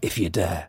if you dare.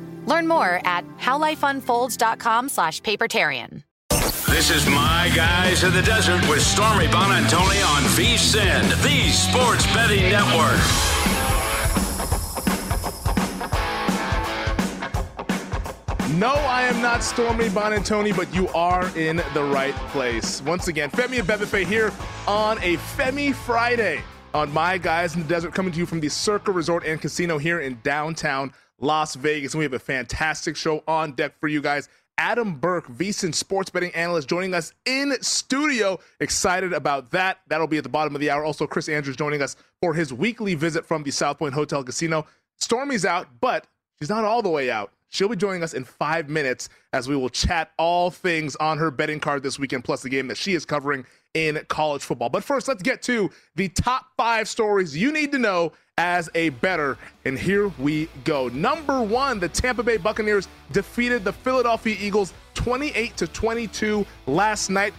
Learn more at howlifeunfolds.com/papertarian. This is My Guys in the Desert with Stormy Buonantony on VSiN, the sports betting network. No, I am not Stormy Buonantony, but you are in the right place. Once again, Femi and Bebefe here on a Femi Friday on My Guys in the Desert, coming to you from the Circa Resort and Casino here in downtown Las Vegas. And we have a fantastic show on deck for you guys. Adam Burke, VSiN sports betting analyst, joining us in studio. Excited about that. That'll be at the bottom of the hour. Also, Chris Andrews joining us for his weekly visit from the South Point Hotel Casino. Stormy's out, but she's not all the way out. She'll be joining us in 5 minutes as we will chat all things on her betting card this weekend, plus the game that she is covering in college football. But first, let's get to the top 5 stories you need to know as a bettor. And here we go. Number 1, the Tampa Bay Buccaneers defeated the Philadelphia Eagles 28-22 last night.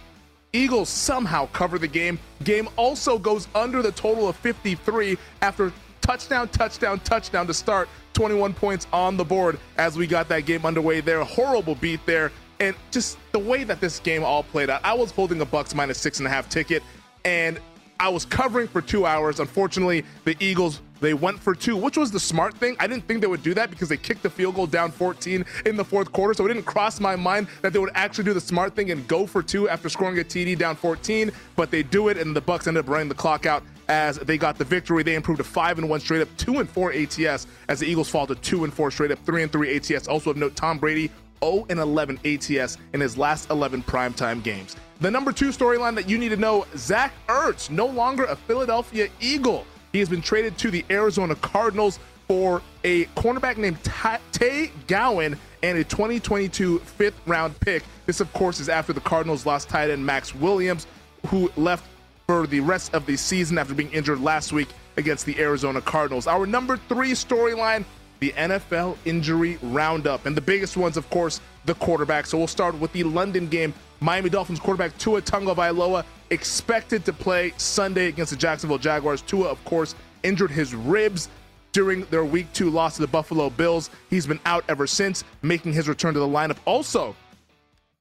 Eagles somehow cover the game. Game also goes under the total of 53 after touchdown to start. 21 points on the board as we got that game underway there. Horrible beat there. And just the way that this game all played out, I was holding a Bucks minus 6.5 ticket, and I was covering for 2 hours. Unfortunately, the Eagles, they went for 2, which was the smart thing. I didn't think they would do that because they kicked the field goal down 14 in the fourth quarter. So it didn't cross my mind that they would actually do the smart thing and go for 2 after scoring a TD down 14. But they do it, and the Bucks ended up running the clock out as they got the victory. They improved to 5-1 straight up, 2-4 ATS, as the Eagles fall to 2-4 straight up, 3-3 ATS. Also of note, Tom Brady, 0-11 ATS in his last 11 primetime games. The number 2 storyline that you need to know, Zach Ertz, no longer a Philadelphia Eagle. He has been traded to the Arizona Cardinals for a cornerback named Tay Gowan and a 2022 fifth-round pick. This, of course, is after the Cardinals lost tight end Max Williams, who left for the rest of the season after being injured last week against the Arizona Cardinals. Our number 3 storyline, the NFL injury roundup. And the biggest one's, of course, the quarterback. So we'll start with the London game. Miami Dolphins quarterback Tua Tagovailoa expected to play Sunday against the Jacksonville Jaguars. Tua, of course, injured his ribs during their Week 2 loss to the Buffalo Bills. He's been out ever since, making his return to the lineup. Also,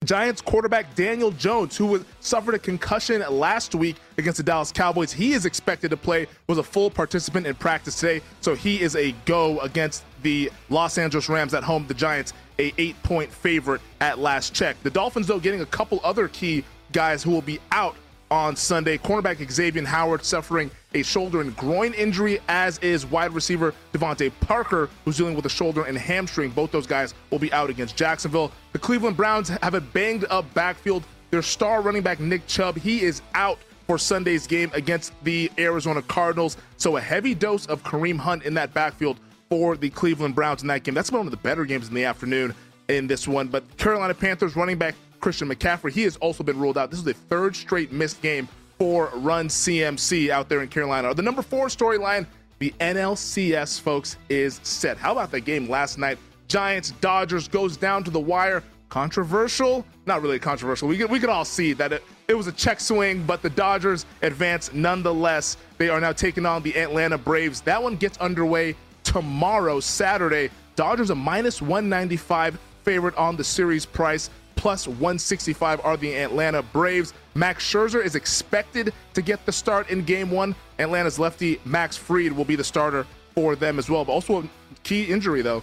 Giants quarterback Daniel Jones, who suffered a concussion last week against the Dallas Cowboys, he is expected to play, was a full participant in practice today. So he is a go against the Los Angeles Rams at home. The Giants, a 8-point favorite at last check. The Dolphins, though, getting a couple other key guys who will be out on Sunday. Cornerback Xavier Howard suffering a shoulder and groin injury, as is wide receiver Devontae Parker, who's dealing with a shoulder and hamstring. Both those guys will be out against Jacksonville. The Cleveland Browns have a banged-up backfield. Their star running back, Nick Chubb, he is out for Sunday's game against the Arizona Cardinals. So a heavy dose of Kareem Hunt in that backfield for the Cleveland Browns in that game. That's one of the better games in the afternoon in this one. But Carolina Panthers running back Christian McCaffrey, he has also been ruled out. This is the third straight missed game for Run CMC out there in Carolina. The number 4 storyline, the NLCS, folks, is set. How about that game last night? Giants-Dodgers goes down to the wire. Controversial? Not really controversial. We could all see that it was a check swing, but the Dodgers advance nonetheless. They are now taking on the Atlanta Braves. That one gets underway tomorrow, Saturday. Dodgers a minus 195 favorite on the series price. Plus 165 are the Atlanta Braves. Max Scherzer is expected to get the start in game 1. Atlanta's lefty Max Fried will be the starter for them as well. But also a key injury, though.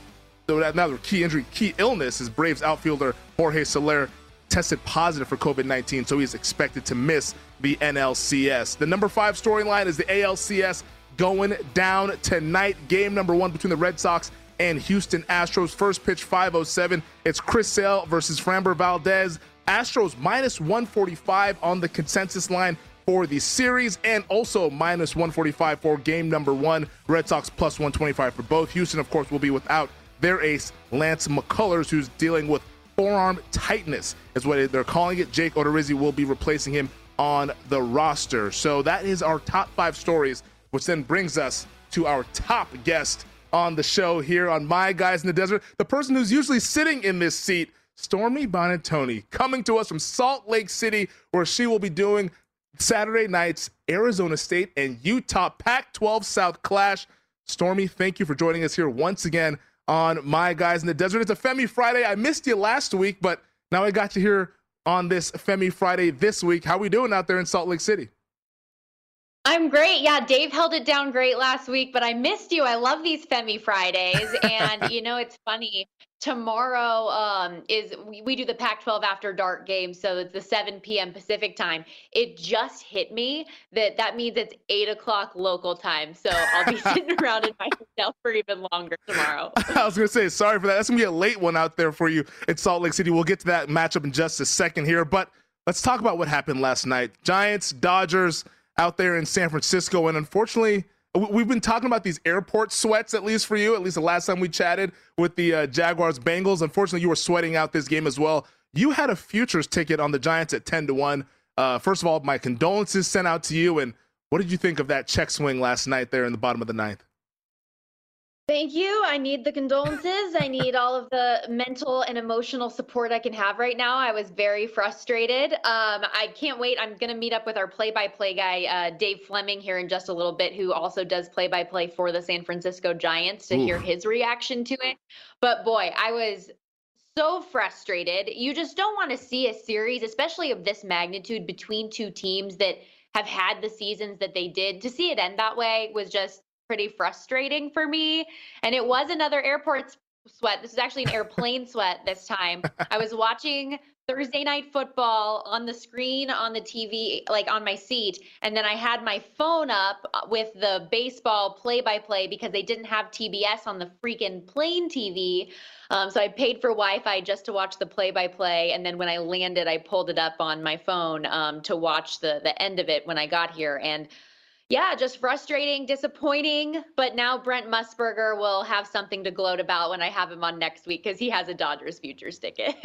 Key illness is Braves outfielder Jorge Soler tested positive for COVID-19, so he's expected to miss the NLCS. The number 5 storyline is the ALCS going down tonight. Game number 1 between the Red Sox and Houston Astros. First pitch, 5:07. It's Chris Sale versus Framber Valdez. Astros minus 145 on the consensus line for the series, and also minus 145 for game number 1. Red Sox plus 125 for both. Houston, of course, will be without their ace, Lance McCullers, who's dealing with forearm tightness, is what they're calling it. Jake Odorizzi will be replacing him on the roster. So that is our top 5 stories, which then brings us to our top guest on the show here on My Guys in the Desert, the person who's usually sitting in this seat, Stormy Buonantony, coming to us from Salt Lake City, where she will be doing Saturday night's Arizona State and Utah Pac-12 South clash. Stormy, thank you for joining us here once again on My Guys in the Desert. It's a Femi Friday. I missed you last week, but now I got you here on this Femi Friday this week. How we doing out there in Salt Lake City? I'm great. Yeah, Dave held it down great last week, but I missed you. I love these Femi Fridays. And, you know, it's funny. Tomorrow we do the Pac-12 after dark game, so it's the 7 p.m. Pacific time. It just hit me that means it's 8 o'clock local time, so I'll be sitting around in my hotel for even longer tomorrow. I was gonna say, sorry for that. That's gonna be a late one out there for you in Salt Lake City. We'll get to that matchup in just a second here, but let's talk about what happened last night. Giants, Dodgers out there in San Francisco, and unfortunately, we've been talking about these airport sweats, at least for you, at least the last time we chatted with the Jaguars Bengals. Unfortunately, you were sweating out this game as well. You had a futures ticket on the Giants at 10-1. First of all, my condolences sent out to you. And what did you think of that check swing last night there in the bottom of the 9th? Thank you. I need the condolences. I need all of the mental and emotional support I can have right now. I was very frustrated. I can't wait. I'm going to meet up with our play-by-play guy, Dave Fleming, here in just a little bit, who also does play-by-play for the San Francisco Giants, to hear his reaction to it. But boy, I was so frustrated. You just don't want to see a series, especially of this magnitude, between two teams that have had the seasons that they did. To see it end that way was just pretty frustrating for me. And it was another airport sweat. This is actually an airplane sweat this time. I was watching Thursday night football on the screen, on the TV, like on my seat. And then I had my phone up with the baseball play-by-play because they didn't have TBS on the freaking plane TV. So I paid for Wi-Fi just to watch the play-by-play. And then when I landed, I pulled it up on my phone to watch the end of it when I got here. And yeah, just frustrating, disappointing, but now Brent Musburger will have something to gloat about when I have him on next week, because he has a Dodgers futures ticket.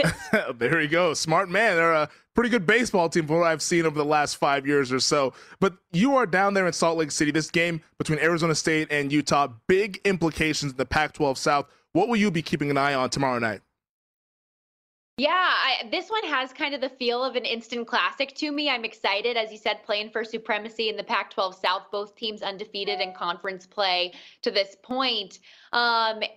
There you go. Smart man. They're a pretty good baseball team from what I've seen over the last 5 years or so. But you are down there in Salt Lake City. This game between Arizona State and Utah, big implications in the Pac-12 South. What will you be keeping an eye on tomorrow night? Yeah, this one has kind of the feel of an instant classic to me. I'm excited, as you said, playing for supremacy in the Pac-12 South, both teams undefeated in conference play to this point. And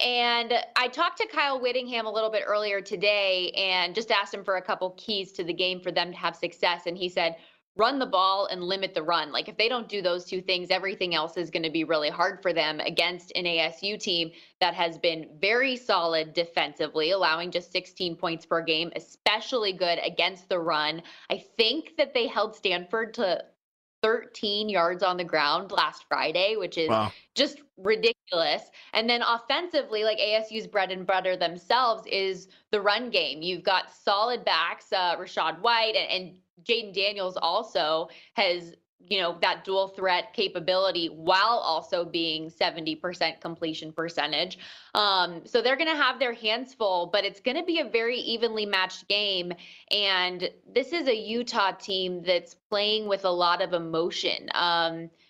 I talked to Kyle Whittingham a little bit earlier today and just asked him for a couple keys to the game for them to have success. And he said, run the ball and limit the run. Like, if they don't do those two things, everything else is going to be really hard for them against an ASU team that has been very solid defensively, allowing just 16 points per game, especially good against the run. I think that they held Stanford to 13 yards on the ground last Friday, which is just ridiculous. And then offensively, like, ASU's bread and butter themselves is the run game. You've got solid backs, Rashad White and Jaden Daniels also has, you know, that dual threat capability while also being 70% completion percentage. So they're going to have their hands full, but it's going to be a very evenly matched game. And this is a Utah team that's playing with a lot of emotion.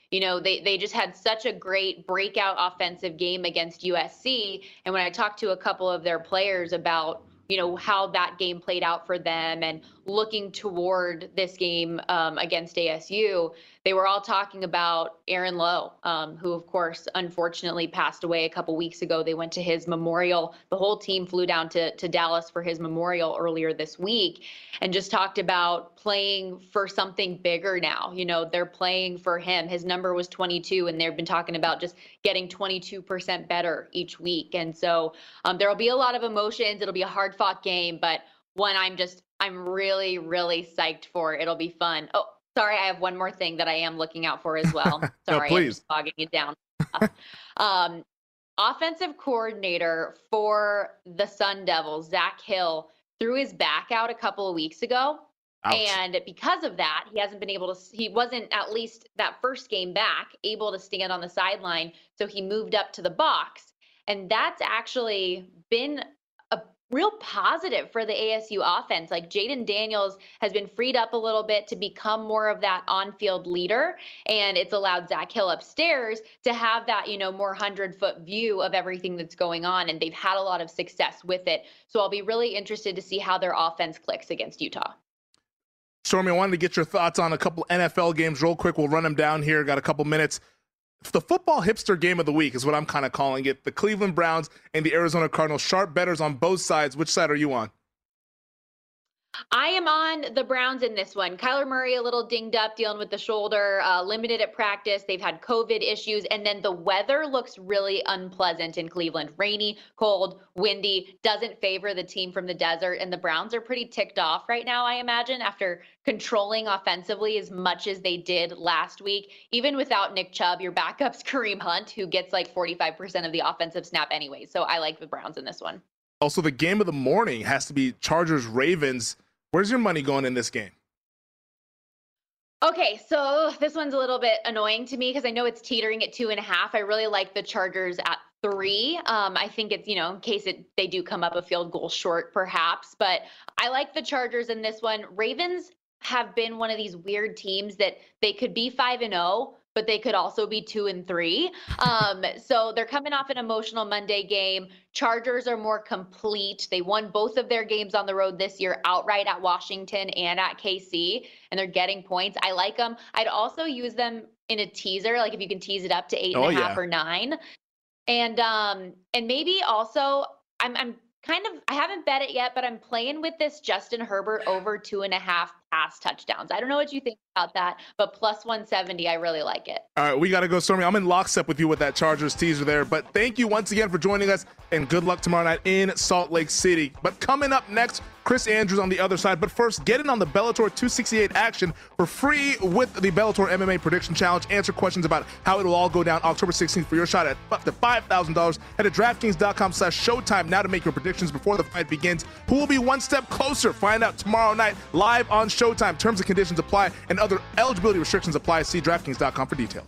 You know, they just had such a great breakout offensive game against USC. And when I talked to a couple of their players about, you know, how that game played out for them and looking toward this game against ASU, they were all talking about Aaron Lowe, who, of course, unfortunately passed away a couple weeks ago. They went to his memorial. The whole team flew down to Dallas for his memorial earlier this week and just talked about playing for something bigger now. You know, they're playing for him. His number was 22, and they've been talking about just getting 22% better each week. And so there will be a lot of emotions. It'll be a hard-fought game, but one I'm really, really psyched for. It'll be fun. Oh, sorry, I have one more thing that I am looking out for as well. Sorry, no, please. I'm just bogging it down. Offensive coordinator for the Sun Devils, Zach Hill, threw his back out a couple of weeks ago. Ouch. And because of that, he hasn't been able to, he wasn't, at least that first game back, able to stand on the sideline. So he moved up to the box. And that's actually been real positive for the ASU offense. Like, Jaden Daniels has been freed up a little bit to become more of that on-field leader, and it's allowed Zach Hill upstairs to have that, you know, more 100-foot view of everything that's going on, and they've had a lot of success with it. So I'll be really interested to see how their offense clicks against Utah. Stormy, I wanted to get your thoughts on a couple NFL games real quick. We'll run them down here. Got a couple minutes. The football hipster game of the week is what I'm kind of calling it. The Cleveland Browns and the Arizona Cardinals. Sharp bettors on both sides. Which side are you on? I am on the Browns in this one. Kyler Murray a little dinged up, dealing with the shoulder, limited at practice. They've had COVID issues. And then the weather looks really unpleasant in Cleveland. Rainy, cold, windy, doesn't favor the team from the desert. And the Browns are pretty ticked off right now, I imagine, after controlling offensively as much as they did last week. Even without Nick Chubb, your backup's Kareem Hunt, who gets like 45% of the offensive snap anyway. So I like the Browns in this one. Also, the game of the morning has to be Chargers-Ravens. Where's your money going in this game? Okay, so this one's a little bit annoying to me because I know it's teetering at 2.5. I really like the Chargers at 3. I think it's, you know, in case they do come up a field goal short perhaps, but I like the Chargers in this one. Ravens have been one of these weird teams that they could be 5-0, but they could also be 2-3. So they're coming off an emotional Monday game. Chargers are more complete. They won both of their games on the road this year outright at Washington and at KC, and they're getting points. I like them. I'd also use them in a teaser, like if you can tease it up to 8.5 or 9. And maybe also I'm kind of, I haven't bet it yet, but I'm playing with this Justin Herbert over 2.5 pass touchdowns. I don't know what you think about that, but plus 170, I really like it. All right, we got to go, Stormy. I'm in lockstep with you with that Chargers teaser there, but thank you once again for joining us, and good luck tomorrow night in Salt Lake City. But coming up next, Chris Andrews on the other side. But first, get in on the Bellator 268 action for free with the Bellator MMA Prediction Challenge. Answer questions about how it will all go down October 16th for your shot at up to $5,000. Head to DraftKings.com/Showtime now to make your predictions before the fight begins. Who will be one step closer? Find out tomorrow night live on Showtime. Terms and conditions apply, and other eligibility restrictions apply. See DraftKings.com for details.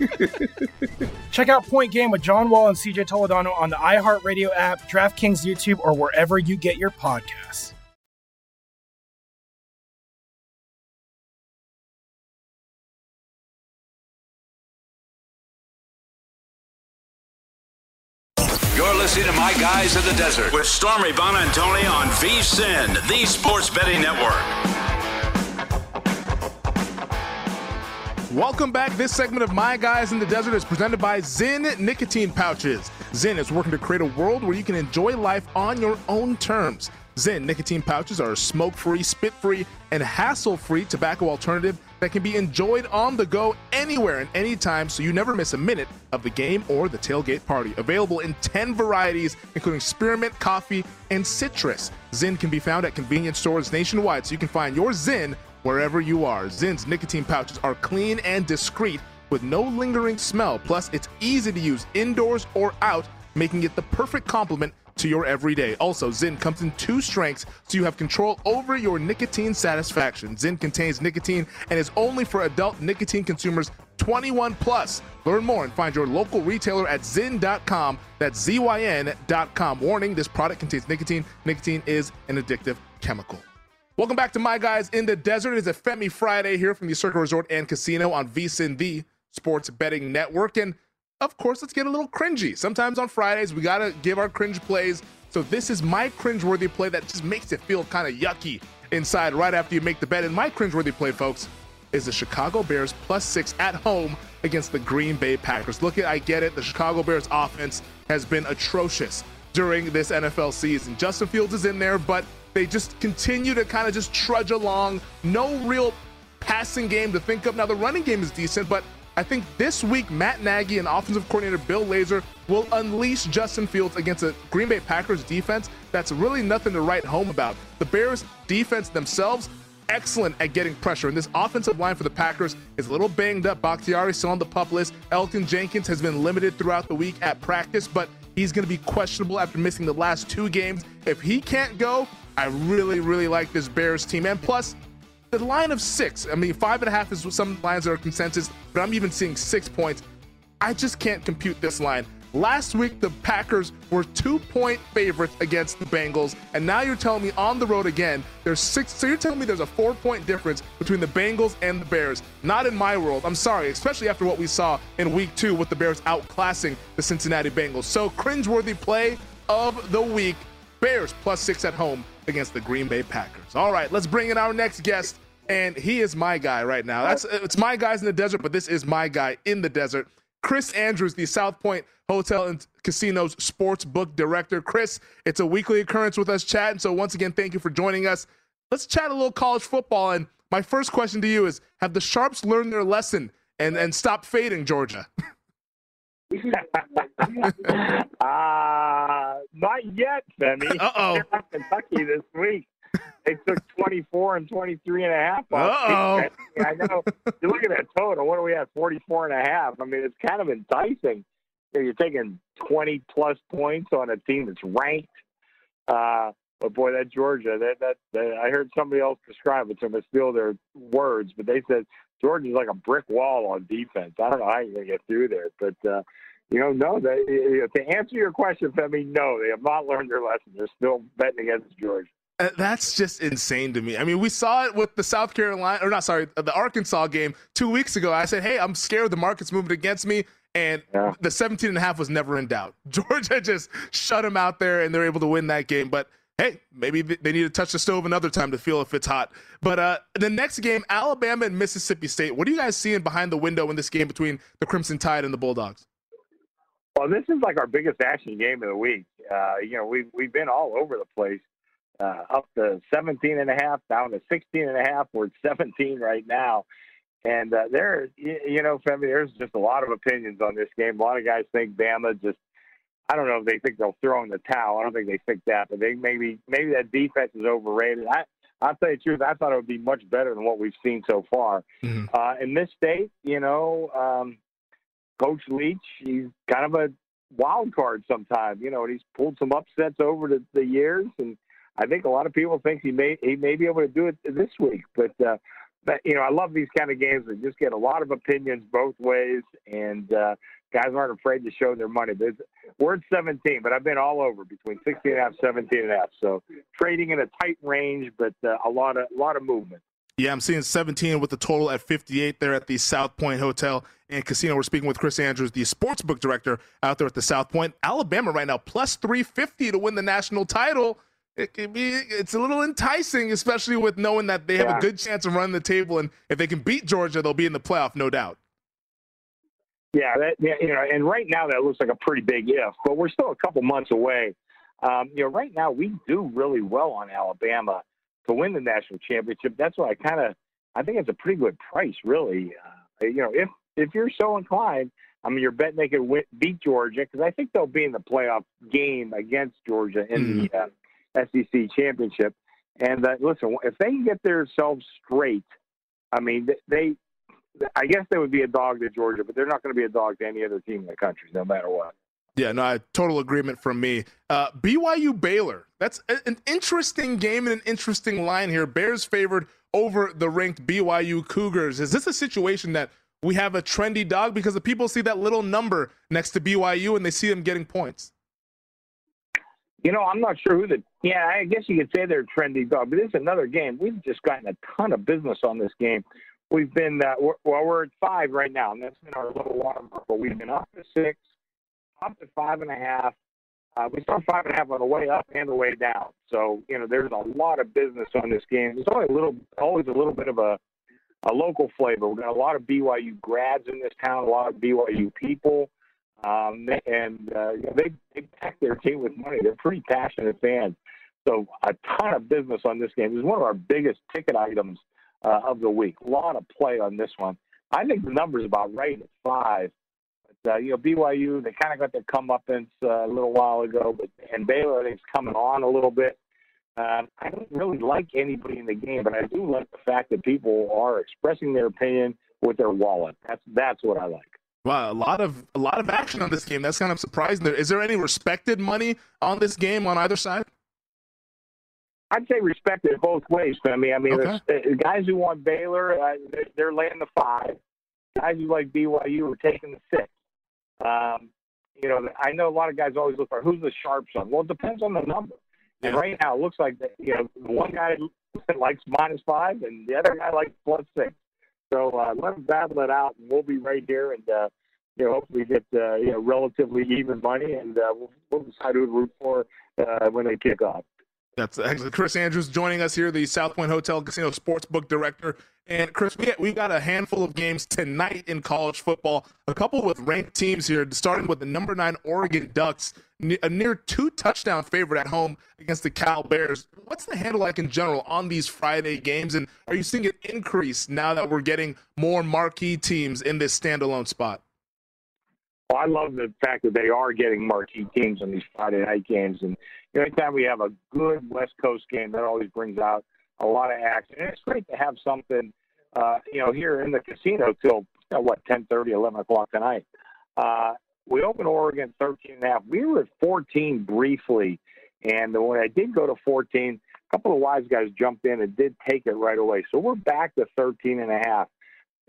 Nick? Check out Point Game with John Wall and CJ Toledano on the iHeartRadio app, DraftKings YouTube, or wherever you get your podcasts. You're listening to My Guys in the Desert with Stormy Buonantony on VSiN, the Sports Betting Network. Welcome back. This segment of My Guys in the Desert is presented by Zyn Nicotine Pouches. Zyn is working to create a world where you can enjoy life on your own terms. Zyn Nicotine Pouches are a smoke-free, spit-free, and hassle-free tobacco alternative that can be enjoyed on the go anywhere and anytime, so you never miss a minute of the game or the tailgate party. Available in 10 varieties, including spearmint, coffee, and citrus. Zyn can be found at convenience stores nationwide, so you can find your Zyn wherever you are. Zyn's nicotine pouches are clean and discreet with no lingering smell. Plus, it's easy to use indoors or out, making it the perfect complement to your everyday. Also, Zyn comes in two strengths, so you have control over your nicotine satisfaction. Zyn contains nicotine and is only for adult nicotine consumers 21 plus. Learn more and find your local retailer at Zyn.com. That's ZYN.com. Warning, this product contains nicotine. Nicotine is an addictive chemical. Welcome back to My Guys in the Desert. It's a Femi Friday here from the Circa Resort and Casino on VSiN, the Sports Betting Network. And, of course, let's get a little cringy. Sometimes on Fridays, we got to give our cringe plays. So this is my cringeworthy play that just makes it feel kind of yucky inside right after you make the bet. And my cringeworthy play, folks, is the Chicago Bears +6 at home against the Green Bay Packers. Look, I get it. The Chicago Bears offense has been atrocious during this NFL season. Justin Fields is in there, but they just continue to kind of just trudge along. No real passing game to think of. Now, the running game is decent, but I think this week, Matt Nagy and offensive coordinator Bill Lazor will unleash Justin Fields against a Green Bay Packers defense that's really nothing to write home about. The Bears defense themselves, excellent at getting pressure. And this offensive line for the Packers is a little banged up. Bakhtiari still on the PUP list. Elgton Jenkins has been limited throughout the week at practice, but he's going to be questionable after missing the last two games. If he can't go, I really, really like this Bears team. And plus, the line of 6. I mean, 5.5 is some lines that are consensus, but I'm even seeing 6 points. I just can't compute this line. Last week, the Packers were 2-point favorites against the Bengals, and now you're telling me on the road again, there's 6. So you're telling me there's a 4-point difference between the Bengals and the Bears. Not in my world. I'm sorry, especially after what we saw in week 2 with the Bears outclassing the Cincinnati Bengals. So cringeworthy play of the week. Bears +6 at home against the Green Bay Packers. All right, let's bring in our next guest, and he is my guy right now. It's My Guys in the Desert, but this is My Guy in the Desert. Chris Andrews, the South Point Hotel and Casino's sports book director. Chris, it's a weekly occurrence with us chatting, so once again, thank you for joining us. Let's chat a little college football, and My first question to you is, have the Sharps learned their lesson and stopped fading Georgia? Not yet, Femi. Uh-oh. They're at Kentucky this week. They took 24 and 23 and a half. Uh-oh. I know. You look at that total. What do we have? 44 and a half. I mean, it's kind of enticing. You're taking 20-plus points on a team that's ranked. But, boy, that Georgia, I heard somebody else describe it, so I'm going to steal their words, but they said Georgia's like a brick wall on defense. I don't know how you're going to get through there. But, to answer your question, Femi, no, they have not learned their lesson. They're still betting against Georgia. That's just insane to me. I mean, we saw it with the the Arkansas game 2 weeks ago. I said, hey, I'm scared the market's moving against me. And the 17.5 was never in doubt. Georgia just shut them out there, and they're able to win that game. But, hey, maybe they need to touch the stove another time to feel if it's hot. But the next game, Alabama and Mississippi State, what are you guys seeing behind the window in this game between the Crimson Tide and the Bulldogs? Well, this is like our biggest action game of the week. We've been all over the place, up to 17.5, down to 16.5. We're at 17 right now. And Femi, there's just a lot of opinions on this game. A lot of guys think Bama just, I don't know if they think they'll throw in the towel. I don't think they think that, but they maybe that defense is overrated. I'll tell you the truth. I thought it would be much better than what we've seen so far. Mm-hmm. In this state, Coach Leach, he's kind of a wild card sometimes, and he's pulled some upsets over the years. And I think a lot of people think he may be able to do it this week, but I love these kind of games that just get a lot of opinions both ways, and guys aren't afraid to show their money. We're at 17, but I've been all over between 16.5, 17.5. So trading in a tight range, but a lot of movement. Yeah, I'm seeing 17 with the total at 58 there at the South Point Hotel and Casino. We're speaking with Chris Andrews, the sportsbook director out there at the South Point. Alabama right now, plus 350 to win the national title. It's a little enticing, especially with knowing that they have a good chance of running the table, and if they can beat Georgia, they'll be in the playoff, no doubt. Yeah, and right now that looks like a pretty big if, but we're still a couple months away. Right now we do really well on Alabama to win the national championship. That's why I think it's a pretty good price, really. If you're so inclined, you're betting they could beat Georgia, because I think they'll be in the playoff game against Georgia in the SEC championship. And listen, if they can get themselves straight, I guess they would be a dog to Georgia, but they're not going to be a dog to any other team in the country, no matter what. Yeah, no, total agreement from me. BYU Baylor, that's an interesting game and an interesting line here. Bears favored over the ranked BYU Cougars. Is this a situation that we have a trendy dog because the people see that little number next to BYU and they see them getting points? I'm not sure I guess you could say they're trendy dog, but it's another game. We've just gotten a ton of business on this game. We've been, we're at 5 right now, and that's been our little watermark, but we've been up to 6, up to 5.5. We saw 5.5 on the way up and the way down. So, there's a lot of business on this game. There's always a little bit of a local flavor. We've got a lot of BYU grads in this town, a lot of BYU people. They pack their team with money. They're pretty passionate fans. So a ton of business on this game. It's one of our biggest ticket items of the week. A lot of play on this one. I think the number's about right at 5. But, BYU, they kind of got their comeuppance a little while ago, and Baylor, I think, is coming on a little bit. I don't really like anybody in the game, but I do like the fact that people are expressing their opinion with their wallet. That's what I like. Wow, a lot of action on this game. That's kind of surprising. Is there any respected money on this game on either side? I'd say respected both ways, Femi. The guys who want Baylor, they're laying the 5. Guys who like BYU are taking the 6. I know a lot of guys always look for who's the sharps on. Well, it depends on the number. And right now, it looks like one guy likes -5, and the other guy likes +6. So let them battle it out, and we'll be right here, and hopefully get relatively even money, and we'll decide who to root for when they kick off. That's actually Chris Andrews joining us here, the South Point Hotel Casino Sportsbook Director. And Chris, we got a handful of games tonight in college football, a couple with ranked teams here, starting with the number 9 Oregon Ducks, a near 2-touchdown favorite at home against the Cal Bears. What's the handle like in general on these Friday games, and are you seeing an increase now that we're getting more marquee teams in this standalone spot? Well, I love the fact that they are getting marquee teams on these Friday night games, and anytime we have a good West Coast game, that always brings out a lot of action. And it's great to have something, here in the casino till 10:30, 11 o'clock tonight. We opened Oregon 13.5. We were at 14 briefly, and when I did go to 14, a couple of wise guys jumped in and did take it right away. So we're back to 13.5.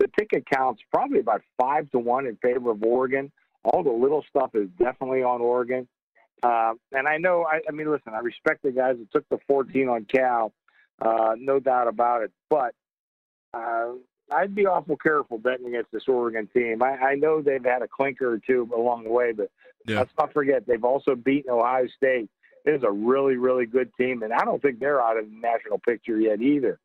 The ticket count's probably about 5-1 in favor of Oregon. All the little stuff is definitely on Oregon. And I know, I mean, listen, I respect the guys that took the 14 on Cal, no doubt about it. But I'd be awful careful betting against this Oregon team. I know they've had a clinker or two along the way, but let's not forget they've also beaten Ohio State. It is a really, really good team, and I don't think they're out of the national picture yet either.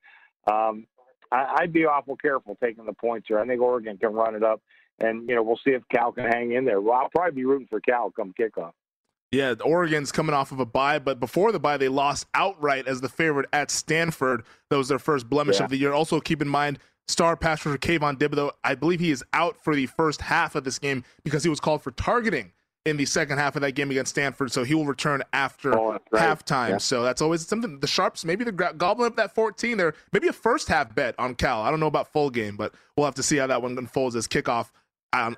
I'd be awful careful taking the points here. I think Oregon can run it up, and, we'll see if Cal can hang in there. Well, I'll probably be rooting for Cal come kickoff. Yeah, Oregon's coming off of a bye, but before the bye, they lost outright as the favorite at Stanford. That was their first blemish of the year. Also, keep in mind, star pass rusher Kayvon Thibodeau, I believe he is out for the first half of this game because he was called for targeting in the second half of that game against Stanford, so he will return after halftime. Yeah. So that's always something. The Sharps, maybe they're gobbling up that 14 there. Maybe a first-half bet on Cal. I don't know about full game, but we'll have to see how that one unfolds as kickoff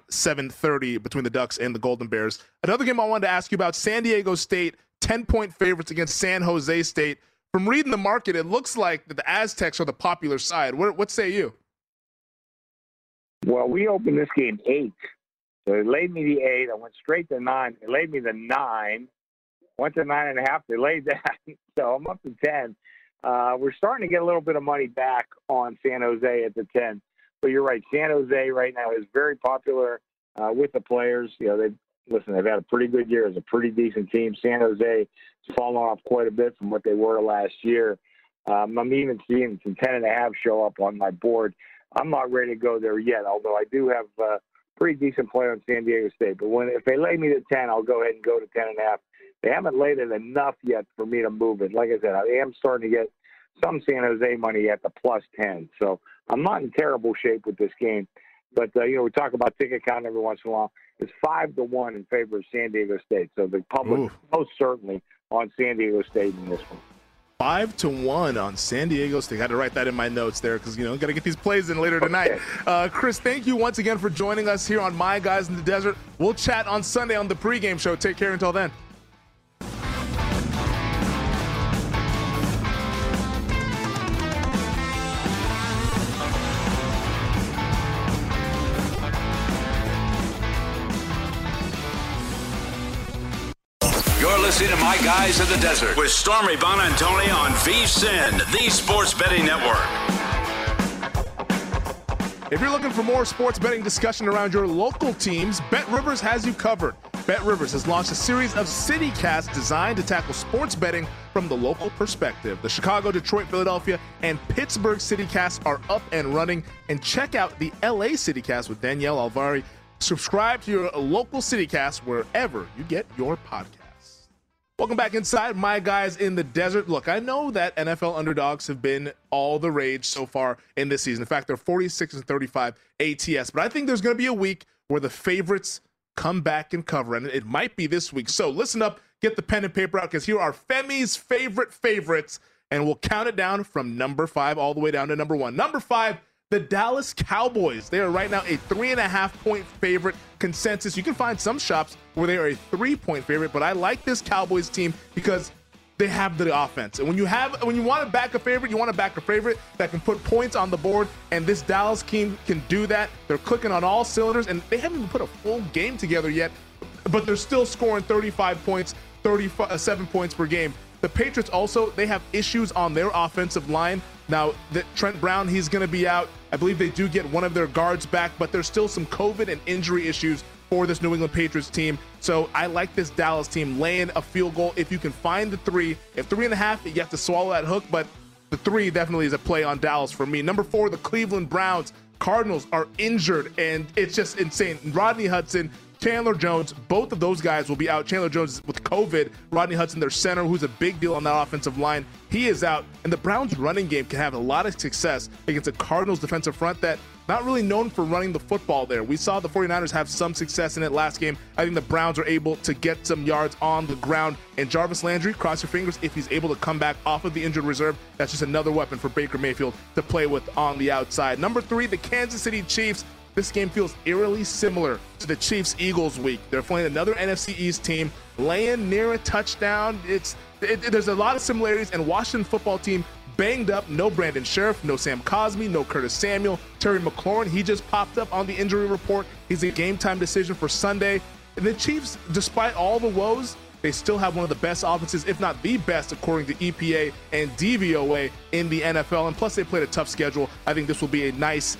7:30 between the Ducks and the Golden Bears. Another game I wanted to ask you about, San Diego State, 10-point favorites against San Jose State. From reading the market, it looks like that the Aztecs are the popular side. What say you? Well, we opened this game 8. So they laid me the 8. I went straight to 9. They laid me the 9. Went to 9.5. They laid that. So I'm up to 10. We're starting to get a little bit of money back on San Jose at the 10. But you're right. San Jose right now is very popular with the players. They've had a pretty good year. It's a pretty decent team. San Jose has fallen off quite a bit from what they were last year. I'm even seeing some 10.5 show up on my board. I'm not ready to go there yet, although I do have pretty decent play on San Diego State. But if they lay me to 10, I'll go ahead and go to 10.5. They haven't laid it enough yet for me to move it. Like I said, I am starting to get some San Jose money at the plus 10. So I'm not in terrible shape with this game. But, we talk about ticket count every once in a while. It's 5-1 in favor of San Diego State. So the public is most certainly on San Diego State in this one. 5-1 on San Diego State. I had to write that in my notes there because, got to get these plays in later tonight. Chris, thank you once again for joining us here on My Guys in the Desert. We'll chat on Sunday on the pregame show. Take care until then. Listen to My Guys in the Desert with Stormy Buonantony on VSiN, the Sports Betting Network. If you're looking for more sports betting discussion around your local teams, BetRivers has you covered. BetRivers has launched a series of CityCasts designed to tackle sports betting from the local perspective. The Chicago, Detroit, Philadelphia, and Pittsburgh CityCasts are up and running. And check out the LA CityCast with Danielle Alvari. Subscribe to your local CityCast wherever you get your podcast. Welcome back inside My Guys in the Desert. Look, I know that NFL underdogs have been all the rage so far in this season. In fact, they're 46-35 ATS. But I think there's going to be a week where the favorites come back and cover, and it might be this week. So listen up, get the pen and paper out, because here are Femi's favorites, and we'll count it down from number 5 all the way down to number 1. Number 5, the Dallas Cowboys. They are right now a 3.5-point favorite consensus. You can find some shops where they are a 3-point favorite, but I like this Cowboys team because they have the offense. And when you want to back a favorite, you want to back a favorite that can put points on the board, and this Dallas team can do that. They're clicking on all cylinders, and they haven't even put a full game together yet, but they're still scoring 35 points, 37 points per game. The Patriots also, they have issues on their offensive line. Now, Trent Brown, he's going to be out. I believe they do get one of their guards back, but there's still some COVID and injury issues for this New England Patriots team. So I like this Dallas team laying a field goal. If you can find the three, if 3.5, you have to swallow that hook, but the three definitely is a play on Dallas for me. Number 4, the Cleveland Browns. Cardinals are injured, and it's just insane. Rodney Hudson, Chandler Jones, both of those guys will be out. Chandler Jones with COVID. Rodney Hudson, their center, who's a big deal on that offensive line, he is out. And the Browns' running game can have a lot of success against a Cardinals defensive front that not really known for running the football there. We saw the 49ers have some success in it last game. I think the Browns are able to get some yards on the ground. And Jarvis Landry, cross your fingers, if he's able to come back off of the injured reserve, that's just another weapon for Baker Mayfield to play with on the outside. Number 3, the Kansas City Chiefs. This game feels eerily similar to the Chiefs-Eagles week. They're playing another NFC East team, laying near a touchdown. There's a lot of similarities, and Washington football team banged up. No Brandon Sheriff, no Sam Cosmi, no Curtis Samuel. Terry McLaurin, he just popped up on the injury report. He's a game-time decision for Sunday. And the Chiefs, despite all the woes, they still have one of the best offenses, if not the best, according to EPA and DVOA in the NFL. And plus, they played a tough schedule. I think this will be a nice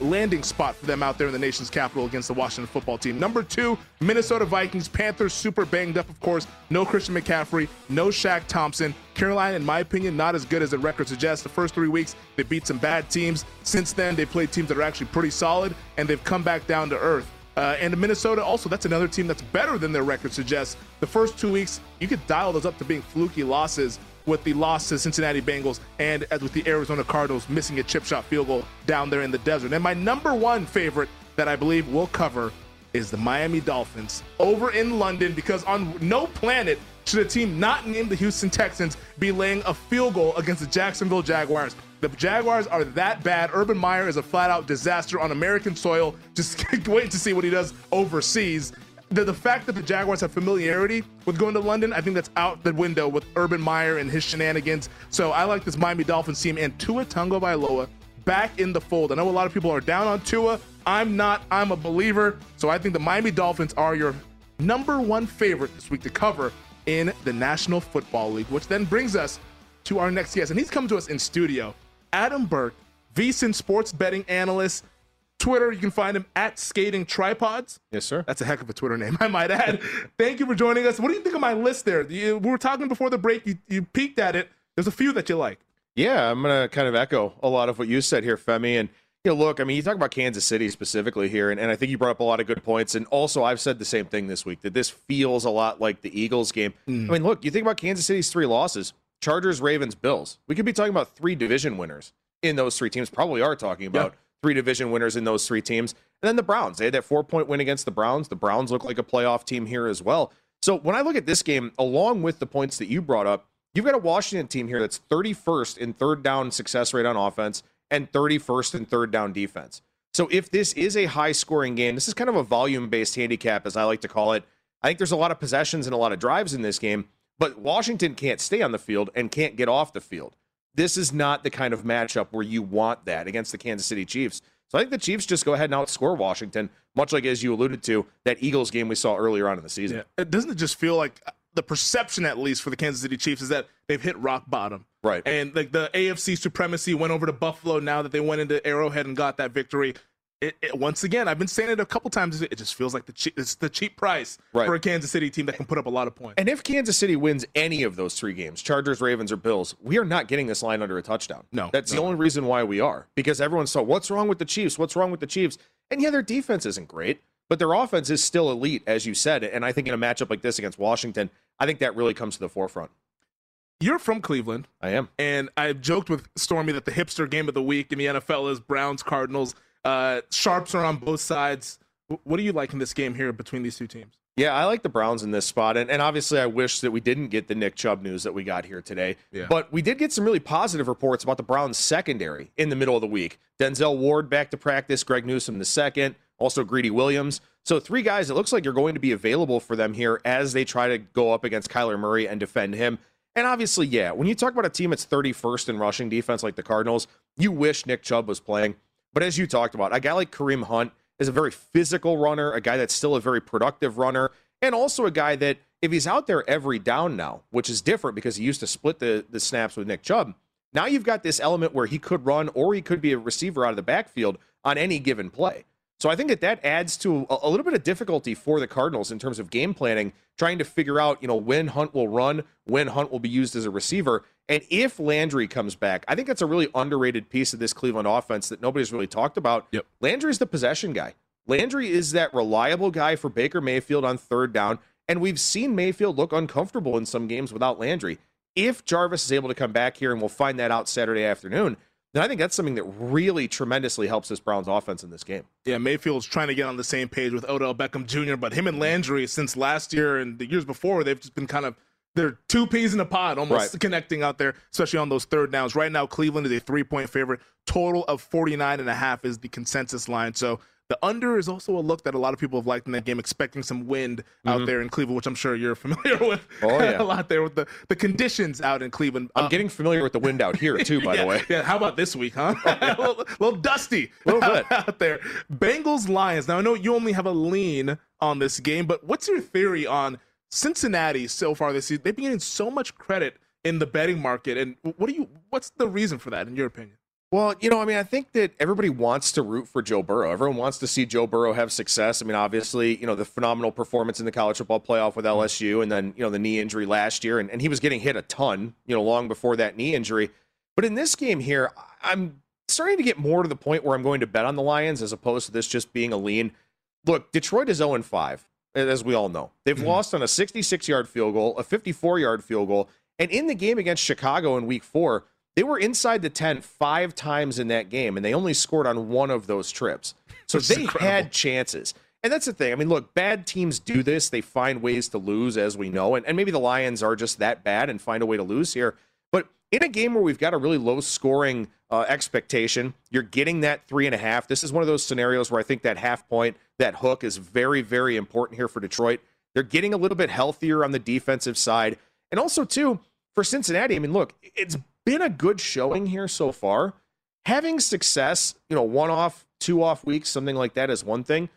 landing spot for them out there in the nation's capital against the Washington football team. Number 2, Minnesota Vikings. Panthers super banged up, of course. No Christian McCaffrey, no Shaq Thompson. Carolina, in my opinion, not as good as the record suggests. The first 3 weeks, they beat some bad teams. Since then, they played teams that are actually pretty solid, and they've come back down to earth. And Minnesota also, that's another team that's better than their record suggests. The first 2 weeks, you could dial those up to being fluky losses, with the loss to Cincinnati Bengals and as with the Arizona Cardinals missing a chip shot field goal down there in the desert. And my number 1 favorite that I believe will cover is the Miami Dolphins over in London, because on no planet should a team not named the Houston Texans be laying a field goal against the Jacksonville Jaguars. The Jaguars are that bad. Urban Meyer is a flat-out disaster on American soil. Just wait to see what he does overseas. The fact that the Jaguars have familiarity with going to London, I think that's out the window with Urban Meyer and his shenanigans. So I like this Miami Dolphins team and Tua Tagovailoa back in the fold. I know a lot of people are down on Tua. I'm not. I'm a believer. So I think the Miami Dolphins are your number 1 favorite this week to cover in the National Football League, which then brings us to our next guest. And he's come to us in studio. Adam Burke, VSiN sports betting analyst. Twitter, you can find him at Skating Tripods. Yes, sir. That's a heck of a Twitter name, I might add. Thank you for joining us. What do you think of my list there? We were talking before the break. You peeked at it. There's a few that you like. Yeah, I'm going to kind of echo a lot of what you said here, Femi. And, you know, look, I mean, you talk about Kansas City specifically here, and I think you brought up a lot of good points. And also, I've said the same thing this week, that this feels a lot like the Eagles game. I mean, look, you think about Kansas City's 3 losses, Chargers, Ravens, Bills. We could be talking about 3 division winners in those 3 teams, probably are talking about. Yeah. 3 division winners in those 3 teams. And then the Browns, they had that 4-point win against the Browns. The Browns look like a playoff team here as well. So when I look at this game, along with the points that you brought up, you've got a Washington team here that's 31st in third down success rate on offense and 31st in third down defense. So if this is a high scoring game, this is kind of a volume based handicap, as I like to call it. I think there's a lot of possessions and a lot of drives in this game, but Washington can't stay on the field and can't get off the field. This is not the kind of matchup where you want that against the Kansas City Chiefs. So I think the Chiefs just go ahead and outscore Washington, much like, as you alluded to, that Eagles game we saw earlier on in the season. Yeah. Doesn't it just feel like the perception, at least for the Kansas City Chiefs, is that they've hit rock bottom? Right. And like the AFC supremacy went over to Buffalo now that they went into Arrowhead and got that victory. Once again, I've been saying it a couple times, it just feels like it's the cheap price for a Kansas City team that can put up a lot of points. And if Kansas City wins any of those 3 games, Chargers, Ravens, or Bills, we are not getting this line under a touchdown. No. That's the only reason why we are, because everyone saw, what's wrong with the Chiefs? What's wrong with the Chiefs? And yeah, their defense isn't great, but their offense is still elite, as you said. And I think in a matchup like this against Washington, I think that really comes to the forefront. You're from Cleveland. I am. And I've joked with Stormy that the hipster game of the week in the NFL is Browns, Cardinals. Sharps are on both sides. What do you like in this game here between these 2 teams? Yeah, I like the Browns in this spot. And obviously, I wish that we didn't get the Nick Chubb news that we got here today. Yeah. But we did get some really positive reports about the Browns secondary in the middle of the week. Denzel Ward back to practice, Greg Newsome the second, also Greedy Williams. So 3 guys, it looks like you're going to be available for them here as they try to go up against Kyler Murray and defend him. And obviously, yeah, when you talk about a team that's 31st in rushing defense like the Cardinals, you wish Nick Chubb was playing. But as you talked about, a guy like Kareem Hunt is a very physical runner, a guy that's still a very productive runner, and also a guy that if he's out there every down now, which is different because he used to split the snaps with Nick Chubb, now you've got this element where he could run or he could be a receiver out of the backfield on any given play. So I think that that adds to a little bit of difficulty for the Cardinals in terms of game planning, trying to figure out, you know, when Hunt will run, when Hunt will be used as a receiver. And if Landry comes back, I think that's a really underrated piece of this Cleveland offense that nobody's really talked about. Yep. Landry's the possession guy. Landry is that reliable guy for Baker Mayfield on third down. And we've seen Mayfield look uncomfortable in some games without Landry. If Jarvis is able to come back here, and we'll find that out Saturday afternoon, then I think that's something that really tremendously helps this Browns offense in this game. Yeah, Mayfield's trying to get on the same page with Odell Beckham Jr., but him and Landry, since last year and the years before, they've just been kind of, they're two peas in a pod, almost right, connecting out there, especially on those third downs. Right now, Cleveland is a 3-point favorite. Total of 49.5 is the consensus line. So the under is also a look that a lot of people have liked in that game, expecting some wind out there in Cleveland, which I'm sure you're familiar with. Oh, yeah. A lot there with the conditions out in Cleveland. I'm getting familiar with the wind out here, too, by the way. Yeah, how about this week, huh? Oh, yeah. a little dusty out there. Bengals-Lions. Now, I know you only have a lean on this game, but what's your theory on Cincinnati so far this season? They've been getting so much credit in the betting market, and what's the reason for that, in your opinion? Well, you know, I mean, I think that everybody wants to root for Joe Burrow. Everyone wants to see Joe Burrow have success. I mean, obviously, you know, the phenomenal performance in the college football playoff with LSU, and then, you know, the knee injury last year, and he was getting hit a ton, you know, long before that knee injury. But in this game here, I'm starting to get more to the point where I'm going to bet on the Lions as opposed to this just being a lean. Look, Detroit is 0-5, as we all know. They've lost on a 66-yard field goal, a 54-yard field goal, and in the game against Chicago in Week 4, they were inside the 10 5 times in that game, and they only scored on one of those trips. So they had chances. And that's the thing. I mean, look, bad teams do this. They find ways to lose, as we know. And maybe the Lions are just that bad and find a way to lose here. But in a game where we've got a really low-scoring expectation, you're getting that 3.5. This is one of those scenarios where I think that half point, that hook is very, very important here for Detroit. They're getting a little bit healthier on the defensive side. And also, too, for Cincinnati, I mean, look, it's been a good showing here so far. Having success, you know, one off, two off weeks, something like that is one thing.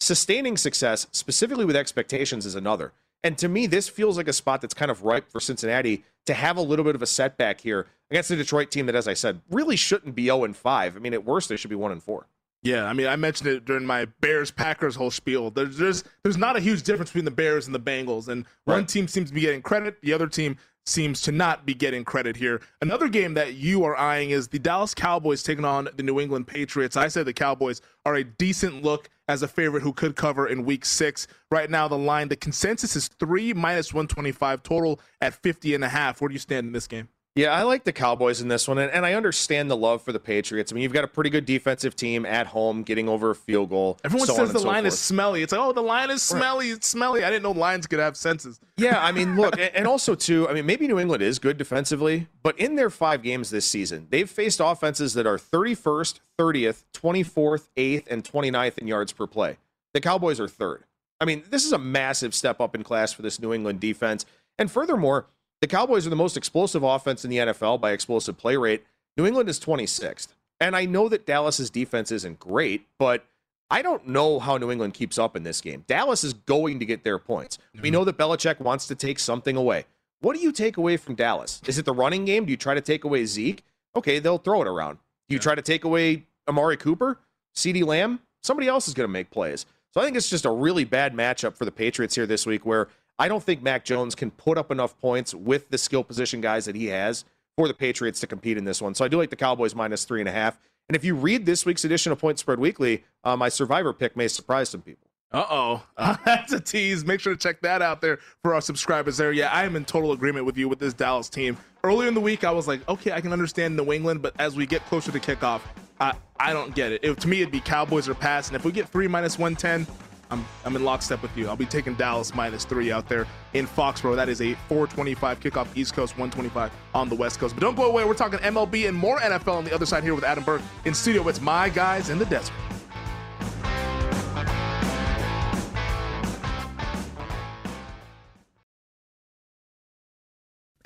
Sustaining success, specifically with expectations, is another. And to me, this feels like a spot that's kind of ripe for Cincinnati to have a little bit of a setback here against the Detroit team that, as I said, really shouldn't be 0-5. I mean, at worst, they should be 1-4. Yeah, I mean, I mentioned it during my Bears-Packers whole spiel. There's not a huge difference between the Bears and the Bengals, and one team seems to be getting credit, the other team seems to not be getting credit here. Another game that you are eyeing is the Dallas Cowboys taking on the New England Patriots. I said the Cowboys are a decent look as a favorite who could cover in Week 6. Right now, the line, the consensus is 3 -125, total at 50.5. Where do you stand in this game? Yeah, I like the Cowboys in this one, and I understand the love for the Patriots. I mean, you've got a pretty good defensive team at home getting over a field goal. Everyone says the line is smelly. It's like, oh, the line is smelly. It's smelly. I didn't know lines could have senses. Yeah, I mean, look, and also, too, I mean, maybe New England is good defensively, but in their 5 games this season, they've faced offenses that are 31st, 30th, 24th, 8th, and 29th in yards per play. The Cowboys are 3rd. I mean, this is a massive step up in class for this New England defense, and furthermore, the Cowboys are the most explosive offense in the NFL by explosive play rate. New England is 26th. And I know that Dallas's defense isn't great, but I don't know how New England keeps up in this game. Dallas is going to get their points. We know that Belichick wants to take something away. What do you take away from Dallas? Is it the running game? Do you try to take away Zeke? Okay, they'll throw it around. Do you try to take away Amari Cooper, CeeDee Lamb? Somebody else is going to make plays. So I think it's just a really bad matchup for the Patriots here this week, where I don't think Mac Jones can put up enough points with the skill position guys that he has for the Patriots to compete in this one. So I do like the Cowboys minus 3.5. And if you read this week's edition of Point Spread Weekly, my survivor pick may surprise some people. That's a tease. Make sure to check that out there for our subscribers there. Yeah, I am in total agreement with you with this Dallas team. Earlier in the week, I was like, okay, I can understand New England, but as we get closer to kickoff, I don't get it. To me, it'd be Cowboys or pass. And if we get 3 -110, I'm in lockstep with you. I'll be taking Dallas minus 3 out there in Foxborough. That is a 4:25 kickoff East Coast, 1:25 on the West Coast. But don't go away. We're talking MLB and more NFL on the other side here with Adam Burke in studio. It's my guys in the desert.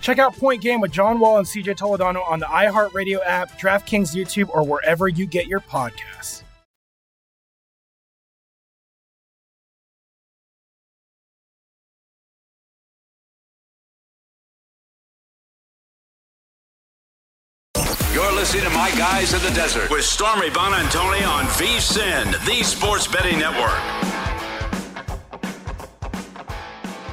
Check out Point Game with John Wall and CJ Toledano on the iHeartRadio app, DraftKings YouTube, or wherever you get your podcasts. You're listening to My Guys in the Desert with Stormy Buonantony on VSiN, the Sports Betting Network.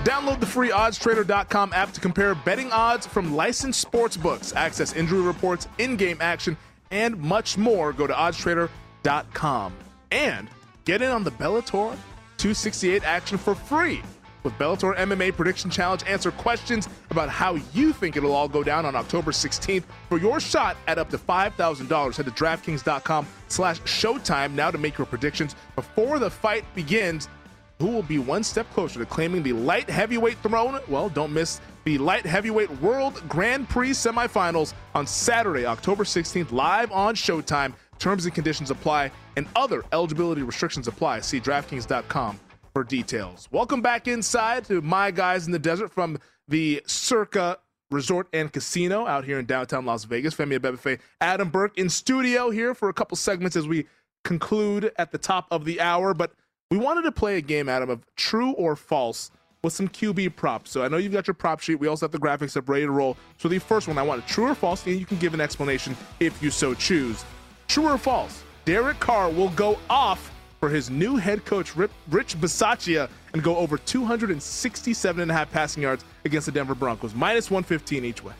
Download the free OddsTrader.com app to compare betting odds from licensed sports books, access injury reports, in-game action, and much more. Go to OddsTrader.com and get in on the Bellator 268 action for free with Bellator MMA Prediction Challenge. Answer questions about how you think it'll all go down on October 16th for your shot at up to $5,000. Head to DraftKings.com/showtime now to make your predictions before the fight begins. Who will be one step closer to claiming the light heavyweight throne? Well, don't miss the light heavyweight World Grand Prix semifinals on Saturday, October 16th, live on Showtime. Terms and conditions apply, and other eligibility restrictions apply. See DraftKings.com for details. Welcome back inside to My Guys in the Desert from the Circa Resort and Casino out here in downtown Las Vegas. Femi, Bebefe, Adam Burke in studio here for a couple segments as we conclude at the top of the hour, but we wanted to play a game, Adam, of true or false with some QB props. So I know you've got your prop sheet. We also have the graphics up ready to roll. So the first one, I want a true or false, and you can give an explanation if you so choose. True or false, Derek Carr will go off for his new head coach, Rich Bisaccia, and go over 267.5 passing yards against the Denver Broncos, minus 115 each way.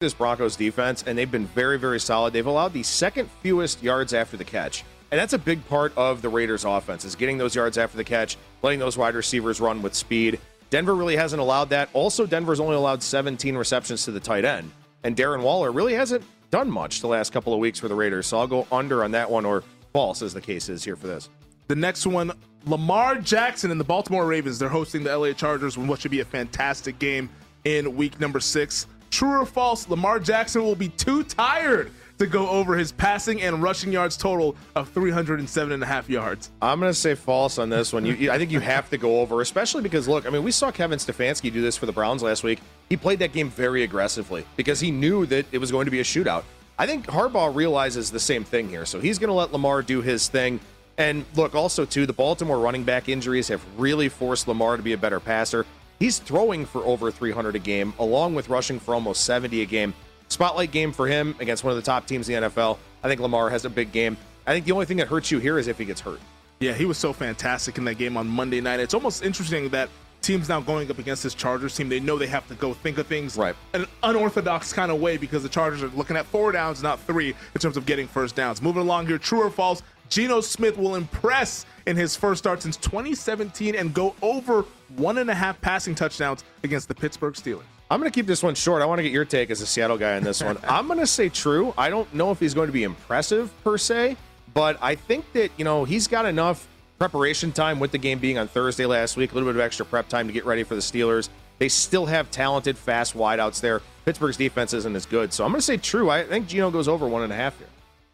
This Broncos defense, and they've been very, very solid. They've allowed the second fewest yards after the catch, and that's a big part of the Raiders' offense, is getting those yards after the catch, letting those wide receivers run with speed. Denver really hasn't allowed that. Also, Denver's only allowed 17 receptions to the tight end, and Darren Waller really hasn't done much the last couple of weeks for the Raiders, so I'll go under on that one, or false, as the case is here for this. The next one, Lamar Jackson and the Baltimore Ravens. They're hosting the LA Chargers in what should be a fantastic game in week number 6. True or false, Lamar Jackson will be too tired to go over his passing and rushing yards total of 307.5 yards. I'm going to say false on this one. I think you have to go over, especially because, look, I mean, we saw Kevin Stefanski do this for the Browns last week. He played that game very aggressively because he knew that it was going to be a shootout. I think Harbaugh realizes the same thing here, so he's going to let Lamar do his thing. And look, also, too, the Baltimore running back injuries have really forced Lamar to be a better passer. He's throwing for over 300 a game, along with rushing for almost 70 a game. Spotlight game for him against one of the top teams in the NFL. I think Lamar has a big game. I think the only thing that hurts you here is if he gets hurt. Yeah, he was so fantastic in that game on Monday night. It's almost interesting that teams now going up against this Chargers team, they know they have to go think of things right in an unorthodox kind of way because the Chargers are looking at 4 downs, not 3, in terms of getting first downs. Moving along here, true or false, Geno Smith will impress in his first start since 2017 and go over 1.5 passing touchdowns against the Pittsburgh Steelers. I'm going to keep this one short. I want to get your take as a Seattle guy on this one. I'm going to say true. I don't know if he's going to be impressive per se, but I think that, you know, he's got enough preparation time with the game being on Thursday last week, a little bit of extra prep time to get ready for the Steelers. They still have talented, fast wideouts there. Pittsburgh's defense isn't as good. So I'm going to say true. I think Geno goes over 1.5 here.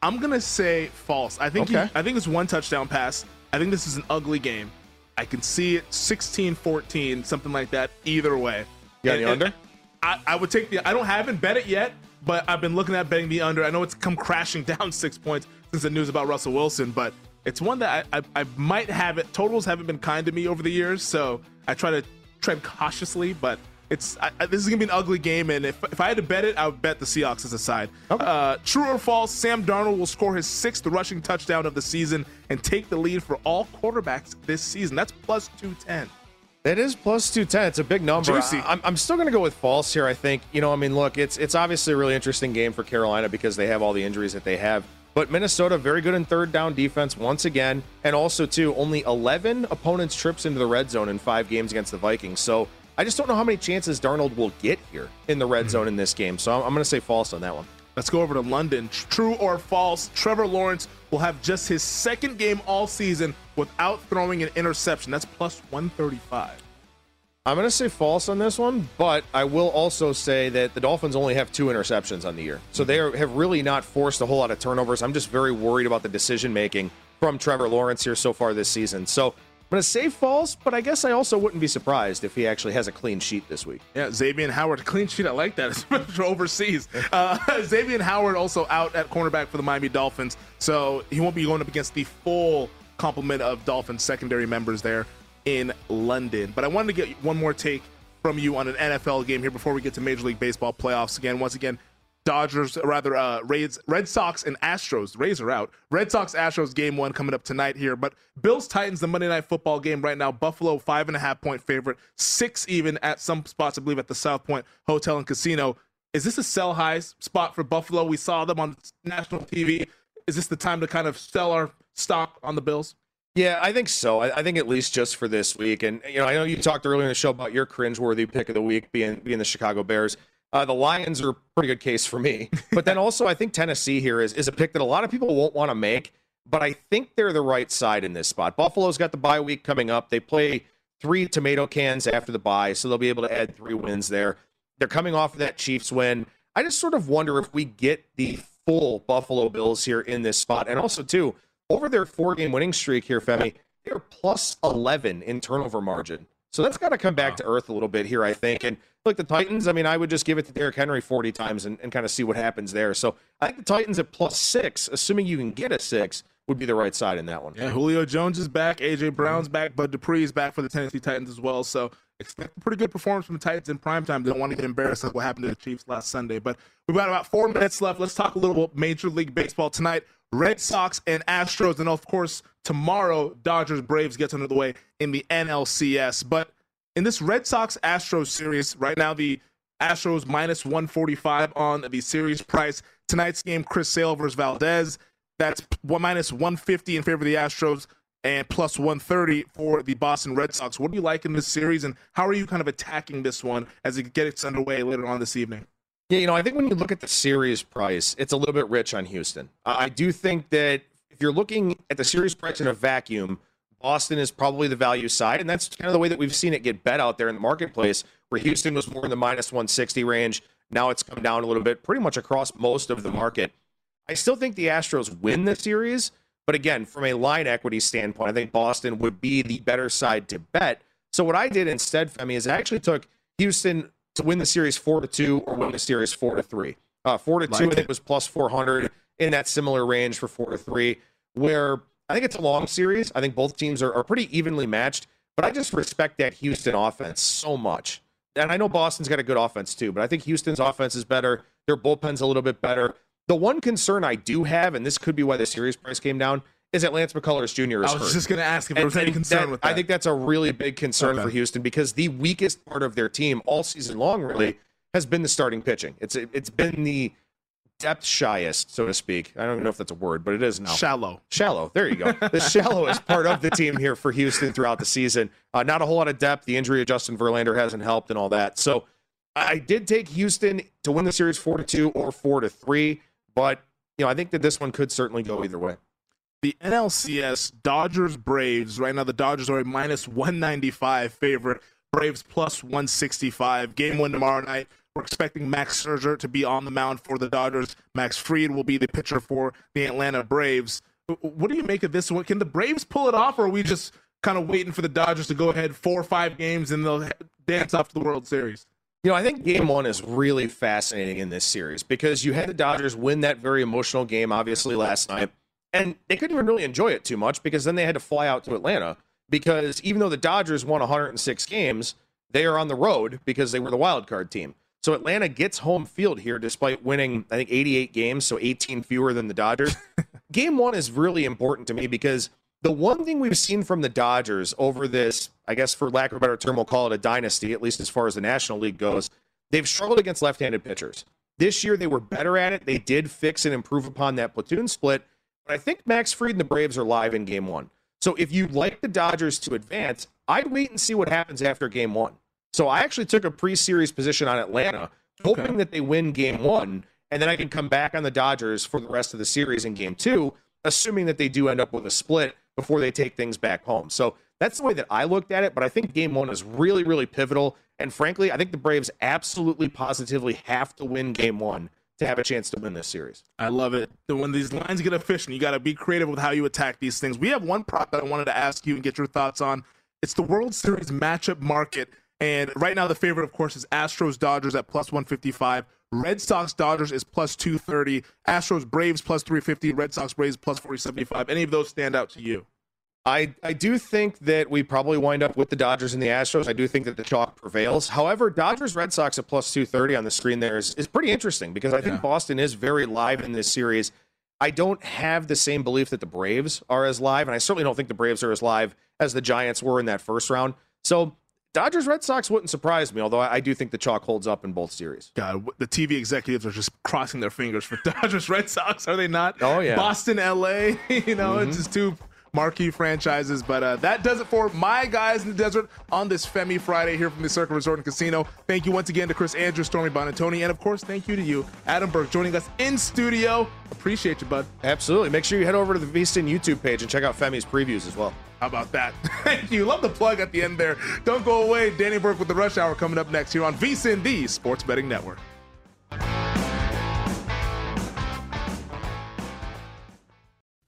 I'm going to say false. I think okay. I think it's 1 touchdown pass. I think this is an ugly game. I can see it 16-14, something like that, either way. You got the under? I would take the – I don't haven't bet it yet, but I've been looking at betting the under. I know it's come crashing down 6 points since the news about Russell Wilson, but it's one that I might have it. Totals haven't been kind to me over the years, so I try to tread cautiously, but it's this is going to be an ugly game, and if I had to bet it, I would bet the Seahawks as a side. Okay. True or false, Sam Darnold will score his 6th rushing touchdown of the season and take the lead for all quarterbacks this season. That's plus 210. That is plus 210. It's a big number. Juicy. I'm still going to go with false here, I think. You know, I mean, look, it's obviously a really interesting game for Carolina because they have all the injuries that they have. But Minnesota, very good in third down defense once again. And also, too, only 11 opponents' trips into the red zone in 5 games against the Vikings. So I just don't know how many chances Darnold will get here in the red zone in this game. So I'm going to say false on that one. Let's go over to London. True or false, Trevor Lawrence will have just his 2nd game all season without throwing an interception. That's plus 135. I'm going to say false on this one, but I will also say that the Dolphins only have 2 interceptions on the year. So they have really not forced a whole lot of turnovers. I'm just very worried about the decision-making from Trevor Lawrence here so far this season. So I'm going to say false, but I guess I also wouldn't be surprised if he actually has a clean sheet this week. Yeah, Xavier Howard, clean sheet. I like that. It's overseas. Xavier Howard also out at cornerback for the Miami Dolphins, so he won't be going up against the full complement of Dolphins secondary members there in London. But I wanted to get one more take from you on an NFL game here before we get to Major League Baseball playoffs again. Once again, Rays, Red Sox and Astros. Rays are out. Red Sox, Astros game 1 coming up tonight here. But Bills, Titans, the Monday Night Football game right now. Buffalo, 5.5-point favorite. 6 even at some spots, I believe, at the South Point Hotel and Casino. Is this a sell-high spot for Buffalo? We saw them on national TV. Is this the time to kind of sell our stock on the Bills? Yeah, I think so. I think at least just for this week. And, you know, I know you talked earlier in the show about your cringeworthy pick of the week being the Chicago Bears. The Lions are a pretty good case for me. But then also I think Tennessee here is a pick that a lot of people won't want to make, but I think they're the right side in this spot. Buffalo's got the bye week coming up. They play 3 tomato cans after the bye, so they'll be able to add 3 wins there. They're coming off of that Chiefs win. I just sort of wonder if we get the full Buffalo Bills here in this spot. And also, too, over their 4-game winning streak here, Femi, they're plus 11 in turnover margin. So that's got to come back to earth a little bit here, I think. And look, the Titans, I mean, I would just give it to Derrick Henry 40 times and kind of see what happens there. So I think the Titans at plus 6, assuming you can get a 6, would be the right side in that one. Yeah, Julio Jones is back. A.J. Brown's back. Bud Dupree is back for the Tennessee Titans as well. So expect a pretty good performance from the Titans in primetime. They don't want to get embarrassed like what happened to the Chiefs last Sunday. But we've got about 4 minutes left. Let's talk a little Major League Baseball tonight. Red Sox and Astros, and of course tomorrow Dodgers Braves gets under the way in the NLCS. But in this Red Sox Astros series right now, the Astros minus 145 on the series price. Tonight's game, Chris Sale versus Valdez, that's minus 150 in favor of the Astros and plus 130 for the Boston Red Sox. What do you like in this series, and how are you kind of attacking this one as it gets underway later on this evening? Yeah, you know, I think when you look at the series price, it's a little bit rich on Houston. I do think that if you're looking at the series price in a vacuum, Boston is probably the value side, and that's kind of the way that we've seen it get bet out there in the marketplace, where Houston was more in the minus 160 range. Now it's come down a little bit, pretty much across most of the market. I still think the Astros win the series, but again, from a line equity standpoint, I think Boston would be the better side to bet. So what I did instead, Femi, is I actually took Houston to win the series 4-2 or win the series 4-3. 4-2, I think, was plus 400 in that similar range for 4-3, where I think it's a long series. I think both teams are pretty evenly matched, but I just respect that Houston offense so much. And I know Boston's got a good offense too, but I think Houston's offense is better. Their bullpen's a little bit better. The one concern I do have, and this could be why the series price came down, is that Lance McCullers Jr. is hurt. I was just going to ask if there was any concern with that. I think that's a really big concern for Houston, because the weakest part of their team all season long really has been the starting pitching. It's been the depth shyest, so to speak. I don't even know if that's a word, but it is now. Shallow. There you go. The shallowest part of the team here for Houston throughout the season. Not a whole lot of depth. The injury of Justin Verlander hasn't helped and all that. So I did take Houston to win the series 4-2 or 4-3, but you know, I think that this one could certainly go either way. The NLCS, Dodgers, Braves. Right now the Dodgers are a minus 195 favorite. Braves plus 165. Game one tomorrow night. We're expecting Max Scherzer to be on the mound for the Dodgers. Max Fried will be the pitcher for the Atlanta Braves. What do you make of this one? Can the Braves pull it off, or are we just kind of waiting for the Dodgers to go ahead 4 or 5 games and they'll dance off to the World Series? You know, I think game one is really fascinating in this series, because you had the Dodgers win that very emotional game, obviously, last night, and they couldn't even really enjoy it too much, because then they had to fly out to Atlanta, because even though the Dodgers won 106 games, they are on the road because they were the wild card team. So Atlanta gets home field here despite winning, I think, 88 games, so 18 fewer than the Dodgers. Game one is really important to me, because the one thing we've seen from the Dodgers over this, I guess for lack of a better term, we'll call it a dynasty, at least as far as the National League goes, they've struggled against left-handed pitchers. This year they were better at it. They did fix and improve upon that platoon split, but I think Max Fried and the Braves are live in game one. So if you like the Dodgers to advance, I'd wait and see what happens after game one. So I actually took a pre-series position on Atlanta, hoping that they win game one, and then I can come back on the Dodgers for the rest of the series in game two, assuming that they do end up with a split before they take things back home. So that's the way that I looked at it, but I think game one is really, really pivotal. And frankly, I think the Braves absolutely positively have to win game one to have a chance to win this series. I love it. When these lines get efficient, you got to be creative with how you attack these things. We have one prop that I wanted to ask you and get your thoughts on. It's the World Series matchup market. And right now the favorite, of course, is Astros-Dodgers at plus 155. Red Sox-Dodgers is plus 230. Astros-Braves plus 350. Red Sox-Braves plus 475. Any of those stand out to you? I do think that we probably wind up with the Dodgers and the Astros. I do think that the chalk prevails. However, Dodgers-Red Sox at plus 230 on the screen there is pretty interesting, because I think Boston is very live in this series. I don't have the same belief that the Braves are as live, and I certainly don't think the Braves are as live as the Giants were in that first round. So Dodgers, Red Sox wouldn't surprise me, although I do think the chalk holds up in both series. God, the TV executives are just crossing their fingers for Dodgers, Red Sox, are they not? Oh, yeah. Boston, L.A., you know, it's just two marquee franchises. But that does it for my guys in the desert on this Femi Friday here from the Circa Resort and Casino. Thank you once again to Chris Andrews, Stormy Buonantony, and, of course, thank you to you, Adam Burke, joining us in studio. Appreciate you, bud. Absolutely. Make sure you head over to the VSiN YouTube page and check out Femi's previews as well. How about that? Thank you. Love the plug at the end there. Don't go away. Danny Burke with the Rush Hour coming up next here on VSiN, the Sports Betting Network.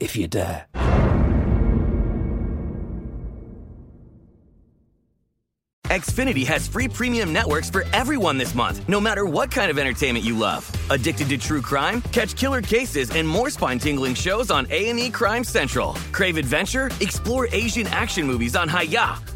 If you dare. Xfinity has free premium networks for everyone this month, no matter what kind of entertainment you love. Addicted to true crime? Catch killer cases and more spine-tingling shows on A&E Crime Central. Crave adventure? Explore Asian action movies on Haya.